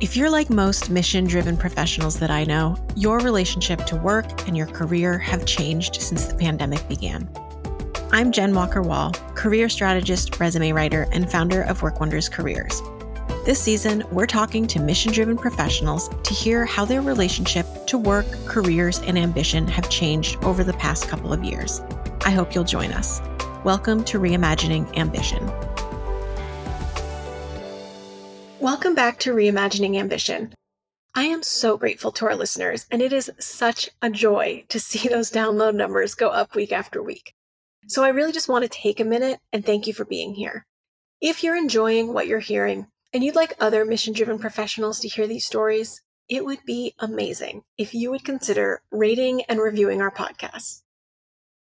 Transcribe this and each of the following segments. If you're like most mission-driven professionals that I know, your relationship to work and your career have changed since the pandemic began. I'm Jen Walker-Wall, career strategist, resume writer, and founder of Work Wonders Careers. This season, we're talking to mission-driven professionals to hear how their relationship to work, careers, and ambition have changed over the past couple of years. I hope you'll join us. Welcome to Reimagining Ambition. Welcome back to Reimagining Ambition. I am so grateful to our listeners, and it is such a joy to see those download numbers go up week after week. So I really just want to take a minute and thank you for being here. If you're enjoying what you're hearing and you'd like other mission-driven professionals to hear these stories, it would be amazing if you would consider rating and reviewing our podcast.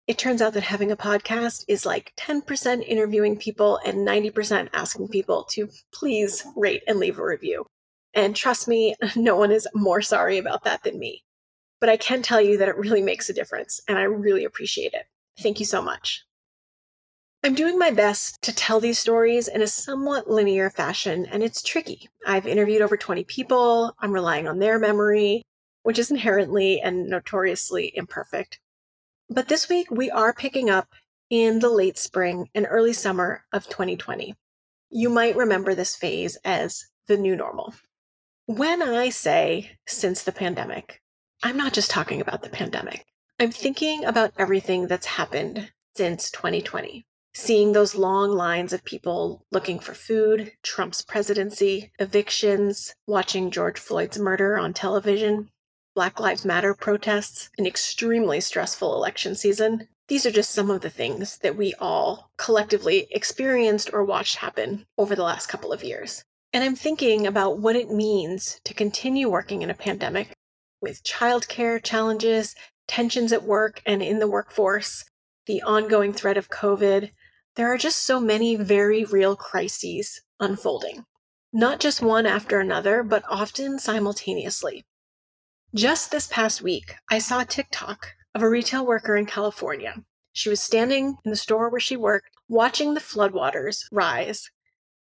It turns out that having a podcast is like 10% interviewing people and 90% asking people to please rate and leave a review. And trust me, no one is more sorry about that than me. But I can tell you that it really makes a difference, and I really appreciate it. Thank you so much. I'm doing my best to tell these stories in a somewhat linear fashion, and it's tricky. I've interviewed over 20 people. I'm relying on their memory, which is inherently and notoriously imperfect. But this week, we are picking up in the late spring and early summer of 2020. You might remember this phase as the new normal. When I say since the pandemic, I'm not just talking about the pandemic. I'm thinking about everything that's happened since 2020. Seeing those long lines of people looking for food, Trump's presidency, evictions, watching George Floyd's murder on television, Black Lives Matter protests, an extremely stressful election season. These are just some of the things that we all collectively experienced or watched happen over the last couple of years. And I'm thinking about what it means to continue working in a pandemic with childcare challenges, tensions at work and in the workforce, the ongoing threat of COVID. There are just so many very real crises unfolding, not just one after another, but often simultaneously. Just this past week, I saw a TikTok of a retail worker in California. She was standing in the store where she worked, watching the floodwaters rise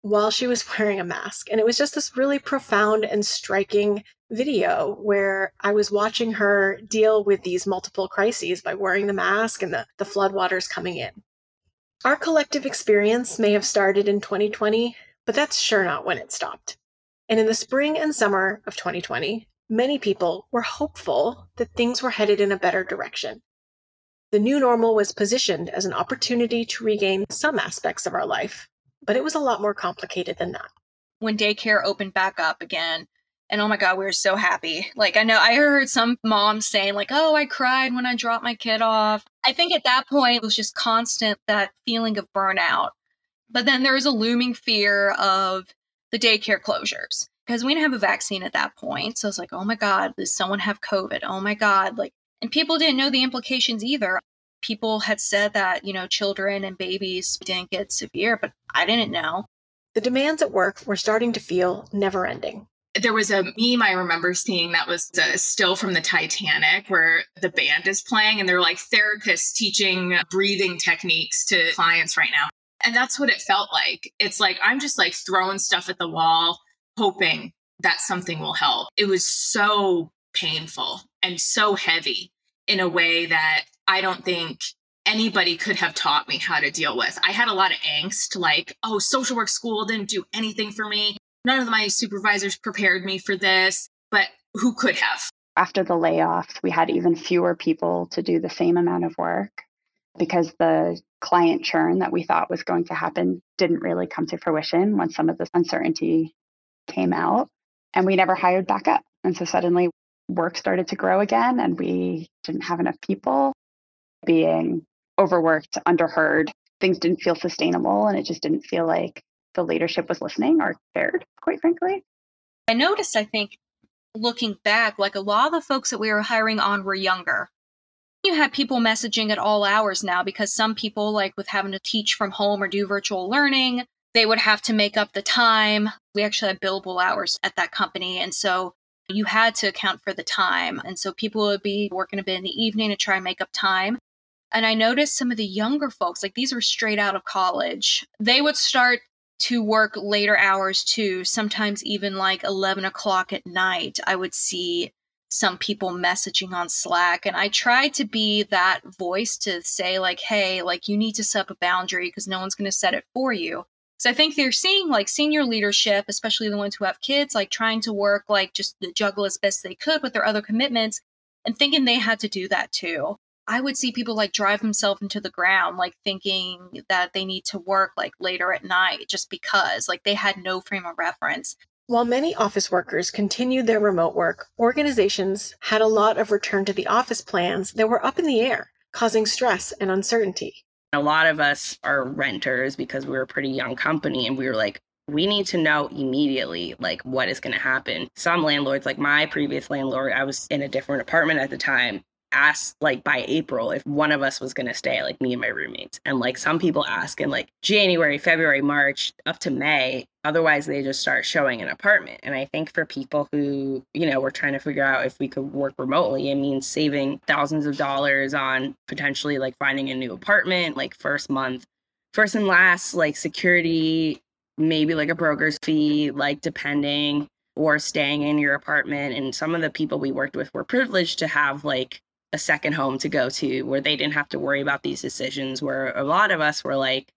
while she was wearing a mask. And it was just this really profound and striking video where I was watching her deal with these multiple crises by wearing the mask and the floodwaters coming in. Our collective experience may have started in 2020, but that's sure not when it stopped. And in the spring and summer of 2020, many people were hopeful that things were headed in a better direction. The new normal was positioned as an opportunity to regain some aspects of our life, but it was a lot more complicated than that. When daycare opened back up again, and oh my God, we were so happy. Like, I know I heard some moms saying like, oh, I cried when I dropped my kid off. I think at that point, it was just constant, that feeling of burnout. But then there was a looming fear of the daycare closures, because we didn't have a vaccine at that point. So it's like, oh my God, does someone have COVID? Oh my God. Like, and people didn't know the implications either. People had said that, you know, children and babies didn't get severe, but I didn't know. The demands at work were starting to feel never ending. There was a meme I remember seeing that was a still from the Titanic where the band is playing and they're like therapists teaching breathing techniques to clients right now. And that's what it felt like. It's like, I'm just like throwing stuff at the wall, hoping that something will help. It was so painful and so heavy in a way that I don't think anybody could have taught me how to deal with. I had a lot of angst, like, oh, social work school didn't do anything for me. None of my supervisors prepared me for this, but who could have? After the layoffs, we had even fewer people to do the same amount of work because the client churn that we thought was going to happen didn't really come to fruition when some of this uncertainty came out, and we never hired back up. And so suddenly work started to grow again, and we didn't have enough people. Being overworked, underheard, things didn't feel sustainable, and it just didn't feel like the leadership was listening or cared, quite frankly. I noticed, I think, looking back, like a lot of the folks that we were hiring on were younger. You have people messaging at all hours now because some people, like with having to teach from home or do virtual learning, they would have to make up the time. We actually had billable hours at that company. And so you had to account for the time. And so people would be working a bit in the evening to try and make up time. And I noticed some of the younger folks, like these were straight out of college, they would start to work later hours too, sometimes even like 11 o'clock at night. I would see some people messaging on Slack. And I tried to be that voice to say like, hey, like you need to set up a boundary because no one's going to set it for you. So I think they're seeing like senior leadership, especially the ones who have kids, like trying to work, like just juggle as best they could with their other commitments and thinking they had to do that too. I would see people like drive themselves into the ground, like thinking that they need to work like later at night just because like they had no frame of reference. While many office workers continued their remote work, organizations had a lot of return to the office plans that were up in the air, causing stress and uncertainty. A lot of us are renters because we were a pretty young company and we were like, we need to know immediately, like, what is going to happen. Some landlords, like my previous landlord, I was in a different apartment at the time, asked like by April if one of us was going to stay, like me and my roommates. And like some people ask in like January, February, March, up to May. Otherwise, they just start showing an apartment. And I think for people who, you know, were trying to figure out if we could work remotely, it means saving thousands of dollars on potentially like finding a new apartment, like first and last, like security, maybe like a broker's fee, like depending, or staying in your apartment. And some of the people we worked with were privileged to have like a second home to go to where they didn't have to worry about these decisions, where a lot of us were like,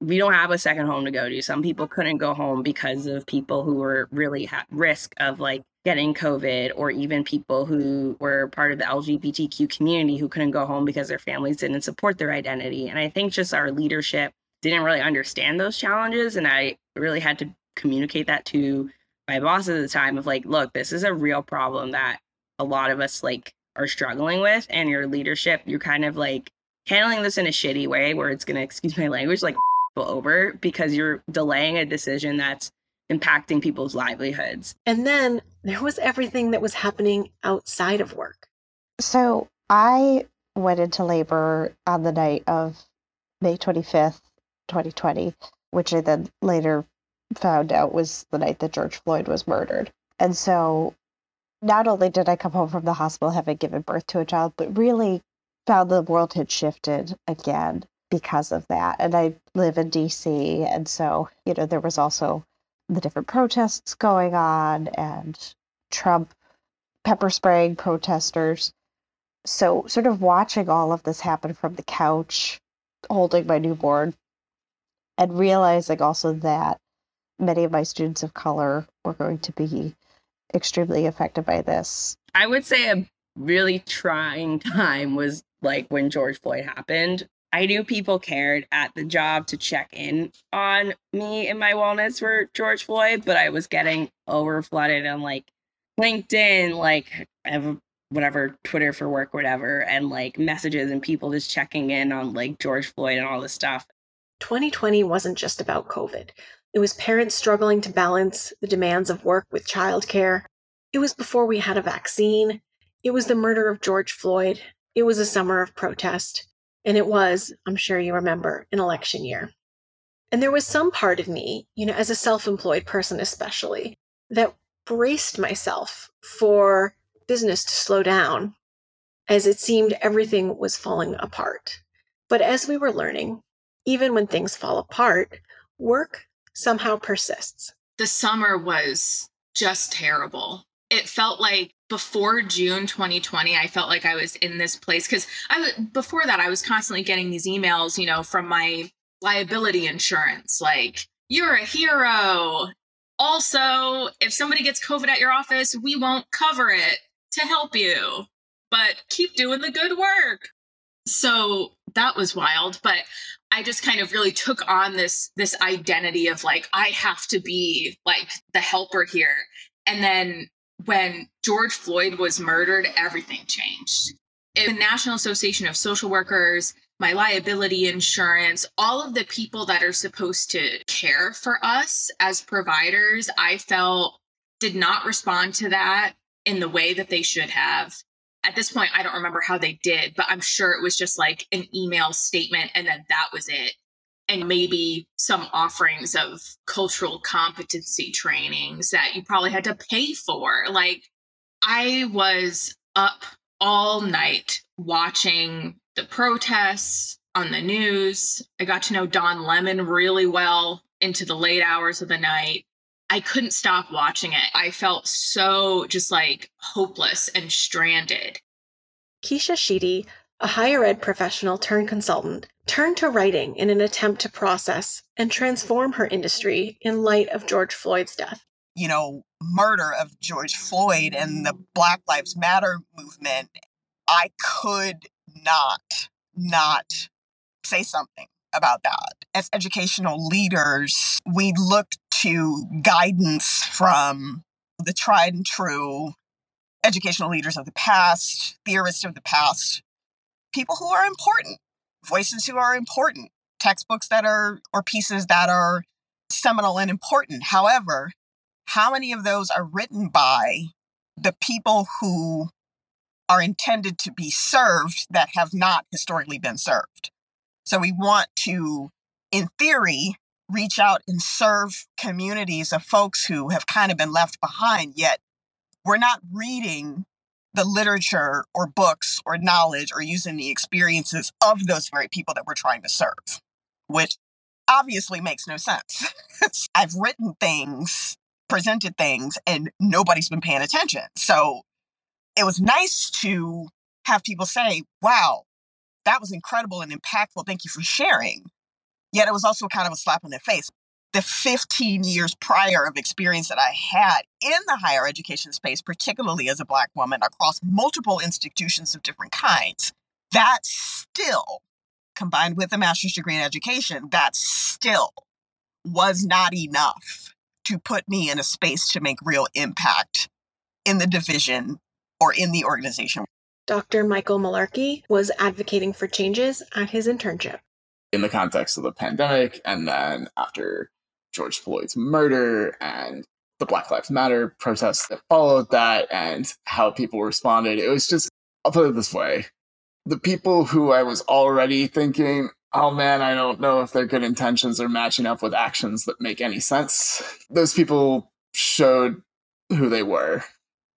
we don't have a second home to go to. Some people couldn't go home because of people who were really at risk of like getting COVID, or even people who were part of the LGBTQ community who couldn't go home because their families didn't support their identity. And I think just our leadership didn't really understand those challenges. And I really had to communicate that to my boss at the time of like, look, this is a real problem that a lot of us like are struggling with, and your leadership, you're kind of like handling this in a shitty way where it's going to, excuse my language, like over, because you're delaying a decision that's impacting people's livelihoods. And then there was everything that was happening outside of work. So I went into labor on the night of May 25th, 2020, which I then later found out was the night that George Floyd was murdered. And so not only did I come home from the hospital having given birth to a child, but really found the world had shifted again because of that. And I live in DC. And so, you know, there was also the different protests going on and Trump pepper spraying protesters. So sort of watching all of this happen from the couch, holding my newborn, and realizing also that many of my students of color were going to be extremely affected by this. I would say a really trying time was like when George Floyd happened. I knew people cared at the job to check in on me and my wellness for George Floyd, but I was getting over flooded on like LinkedIn, like whatever, Twitter for work, whatever, and like messages and people just checking in on like George Floyd and all this stuff. 2020 wasn't just about COVID. It was parents struggling to balance the demands of work with childcare. It was before we had a vaccine. It was the murder of George Floyd. It was a summer of protest. And it was, I'm sure you remember, an election year. And there was some part of me, you know, as a self-employed person especially, that braced myself for business to slow down as it seemed everything was falling apart. But as we were learning, even when things fall apart, work somehow persists. The summer was just terrible. It felt like before June 2020, I felt like I was in this place because before that, I was constantly getting these emails, you know, from my liability insurance, like, you're a hero. Also, if somebody gets COVID at your office, we won't cover it to help you, but keep doing the good work. So that was wild, but I just kind of really took on this identity of like, I have to be like the helper here. And then when George Floyd was murdered, everything changed. The National Association of Social Workers, my liability insurance, all of the people that are supposed to care for us as providers, I felt did not respond to that in the way that they should have. At this point, I don't remember how they did, but I'm sure it was just like an email statement and then that was it. And maybe some offerings of cultural competency trainings that you probably had to pay for. Like, I was up all night watching the protests on the news. I got to know Don Lemon really well into the late hours of the night. I couldn't stop watching it. I felt so just like hopeless and stranded. Keisha Sheedy, a higher ed professional turned consultant, turned to writing in an attempt to process and transform her industry in light of George Floyd's death. You know, murder of George Floyd and the Black Lives Matter movement, I could not say something about that. As educational leaders, we looked to guidance from the tried and true educational leaders of the past, theorists of the past, people who are important, voices who are important, textbooks that are, or pieces that are seminal and important. However, how many of those are written by the people who are intended to be served that have not historically been served? So we want to, in theory, reach out and serve communities of folks who have kind of been left behind, yet we're not reading the literature or books or knowledge or using the experiences of those very people that we're trying to serve, which obviously makes no sense. I've written things, presented things, and nobody's been paying attention. So it was nice to have people say, wow, that was incredible and impactful. Thank you for sharing. Yet it was also kind of a slap in the face. The 15 years prior of experience that I had in the higher education space, particularly as a Black woman across multiple institutions of different kinds, that still, combined with a master's degree in education, that still was not enough to put me in a space to make real impact in the division or in the organization. Dr. Michael Mullarkey was advocating for changes at his internship. In the context of the pandemic, and then after George Floyd's murder and the Black Lives Matter protests that followed that and how people responded, it was just, I'll put it this way, the people who I was already thinking, oh man, I don't know if their good intentions are matching up with actions that make any sense, those people showed who they were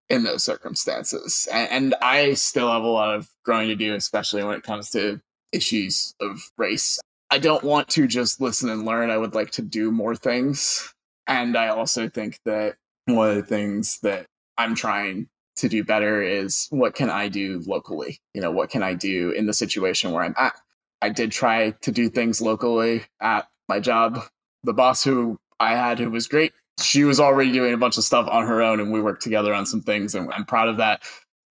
in those circumstances. And I still have a lot of growing to do, especially when it comes to issues of race. I don't want to just listen and learn. I would like to do more things. And I also think that one of the things that I'm trying to do better is what can I do locally? You know, what can I do in the situation where I'm at? I did try to do things locally at my job. The boss who I had, who was great, she was already doing a bunch of stuff on her own, and we worked together on some things, and I'm proud of that.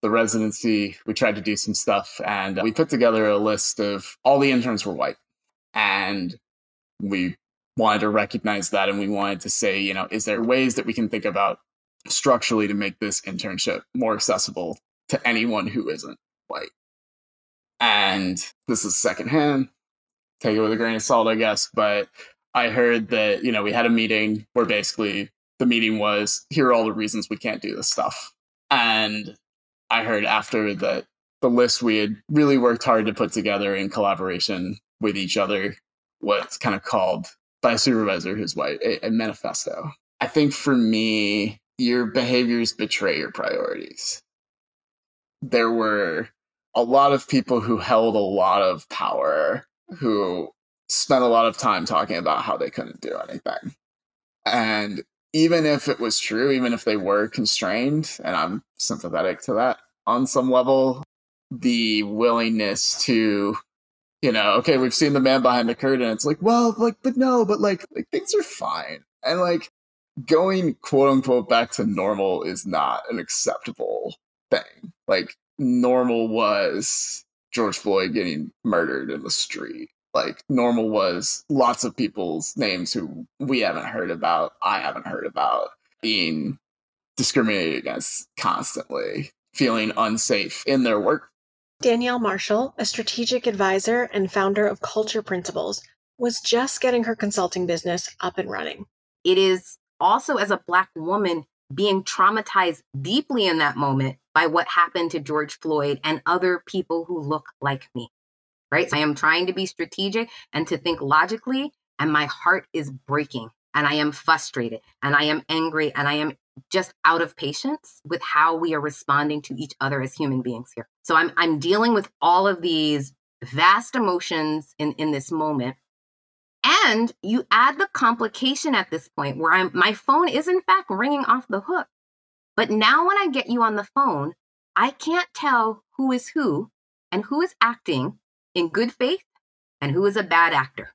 The residency, we tried to do some stuff, and we put together a list of all the interns were white, and we wanted to recognize that, and we wanted to say, you know, is there ways that we can think about structurally to make this internship more accessible to anyone who isn't white? And this is secondhand, take it with a grain of salt, I guess, but I heard that, you know, we had a meeting where basically the meeting was, here are all the reasons we can't do this stuff. And I heard after that the list we had really worked hard to put together in collaboration with each other was kind of called by a supervisor who's white, a manifesto. I think for me, your behaviors betray your priorities. There were a lot of people who held a lot of power, who spent a lot of time talking about how they couldn't do anything. And even if it was true, even if they were constrained, and I'm sympathetic to that on some level, the willingness to, you know, okay, we've seen the man behind the curtain. It's like, well, like, but no, but like things are fine. And like going quote unquote back to normal is not an acceptable thing. Like normal was George Floyd getting murdered in the street. Like normal was lots of people's names who we haven't heard about, I haven't heard about, being discriminated against constantly, feeling unsafe in their work. Danielle Marshall, a strategic advisor and founder of Culture Principles, was just getting her consulting business up and running. It is also, as a Black woman, being traumatized deeply in that moment by what happened to George Floyd and other people who look like me. Right? So I am trying to be strategic and to think logically, and my heart is breaking, and I am frustrated, and I am angry, and I am just out of patience with how we are responding to each other as human beings here. So I'm dealing with all of these vast emotions in this moment, And you add the complication at this point where my phone is in fact ringing off the hook. But now when I get you on the phone, I can't tell who is who and who is acting in good faith and who is a bad actor.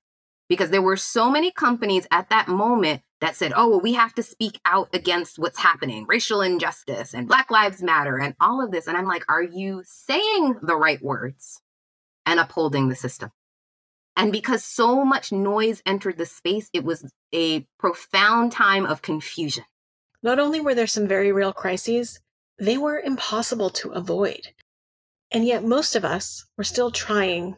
Because there were so many companies at that moment that said, oh, well, we have to speak out against what's happening, racial injustice and Black Lives Matter and all of this. And I'm like, are you saying the right words and upholding the system? And because so much noise entered the space, it was a profound time of confusion. Not only were there some very real crises, they were impossible to avoid. And yet most of us were still trying,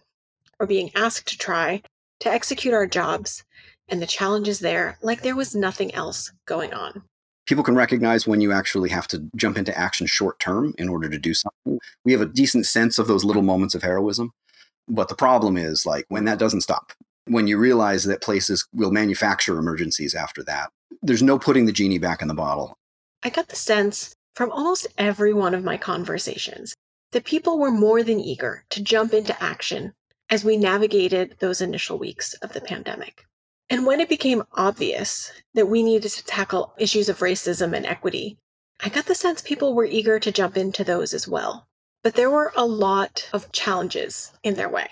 or being asked to try, to execute our jobs and the challenges there like there was nothing else going on. People can recognize when you actually have to jump into action short term in order to do something. We have a decent sense of those little moments of heroism. But the problem is like when that doesn't stop, when you realize that places will manufacture emergencies after that, there's no putting the genie back in the bottle. I got the sense from almost every one of my conversations that people were more than eager to jump into action as we navigated those initial weeks of the pandemic. And when it became obvious that we needed to tackle issues of racism and equity, I got the sense people were eager to jump into those as well. But there were a lot of challenges in their way.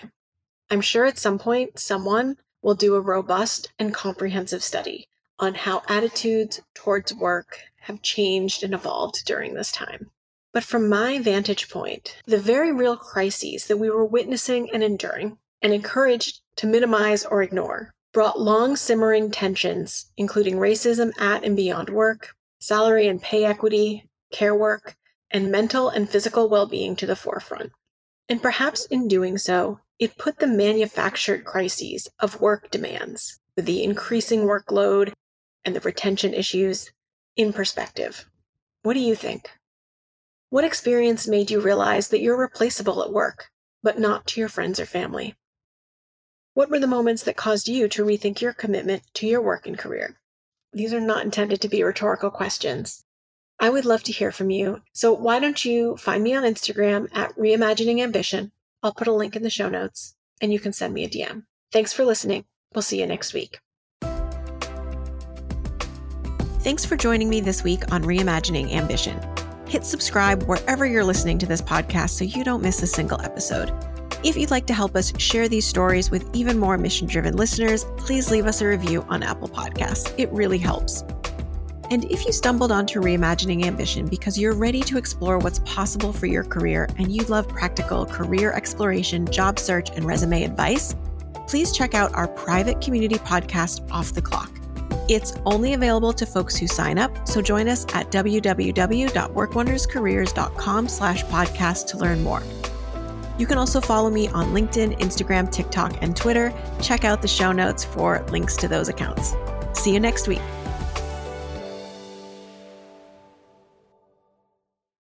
I'm sure at some point, someone will do a robust and comprehensive study on how attitudes towards work have changed and evolved during this time. But from my vantage point, the very real crises that we were witnessing and enduring, and encouraged to minimize or ignore, brought long simmering tensions, including racism at and beyond work, salary and pay equity, care work, and mental and physical well-being to the forefront. And perhaps in doing so, it put the manufactured crises of work demands, with the increasing workload and the retention issues, in perspective. What do you think? What experience made you realize that you're replaceable at work, but not to your friends or family? What were the moments that caused you to rethink your commitment to your work and career? These are not intended to be rhetorical questions. I would love to hear from you, so why don't you find me on Instagram at Reimagining Ambition. I'll put a link in the show notes, and you can send me a DM. Thanks for listening. We'll see you next week. Thanks for joining me this week on Reimagining Ambition. Hit subscribe wherever you're listening to this podcast so you don't miss a single episode. If you'd like to help us share these stories with even more mission-driven listeners, please leave us a review on Apple Podcasts. It really helps. And if you stumbled onto Reimagining Ambition because you're ready to explore what's possible for your career and you love practical career exploration, job search, and resume advice, please check out our private community podcast, Off the Clock. It's only available to folks who sign up, so join us at www.workwonderscareers.com/podcast to learn more. You can also follow me on LinkedIn, Instagram, TikTok, and Twitter. Check out the show notes for links to those accounts. See you next week.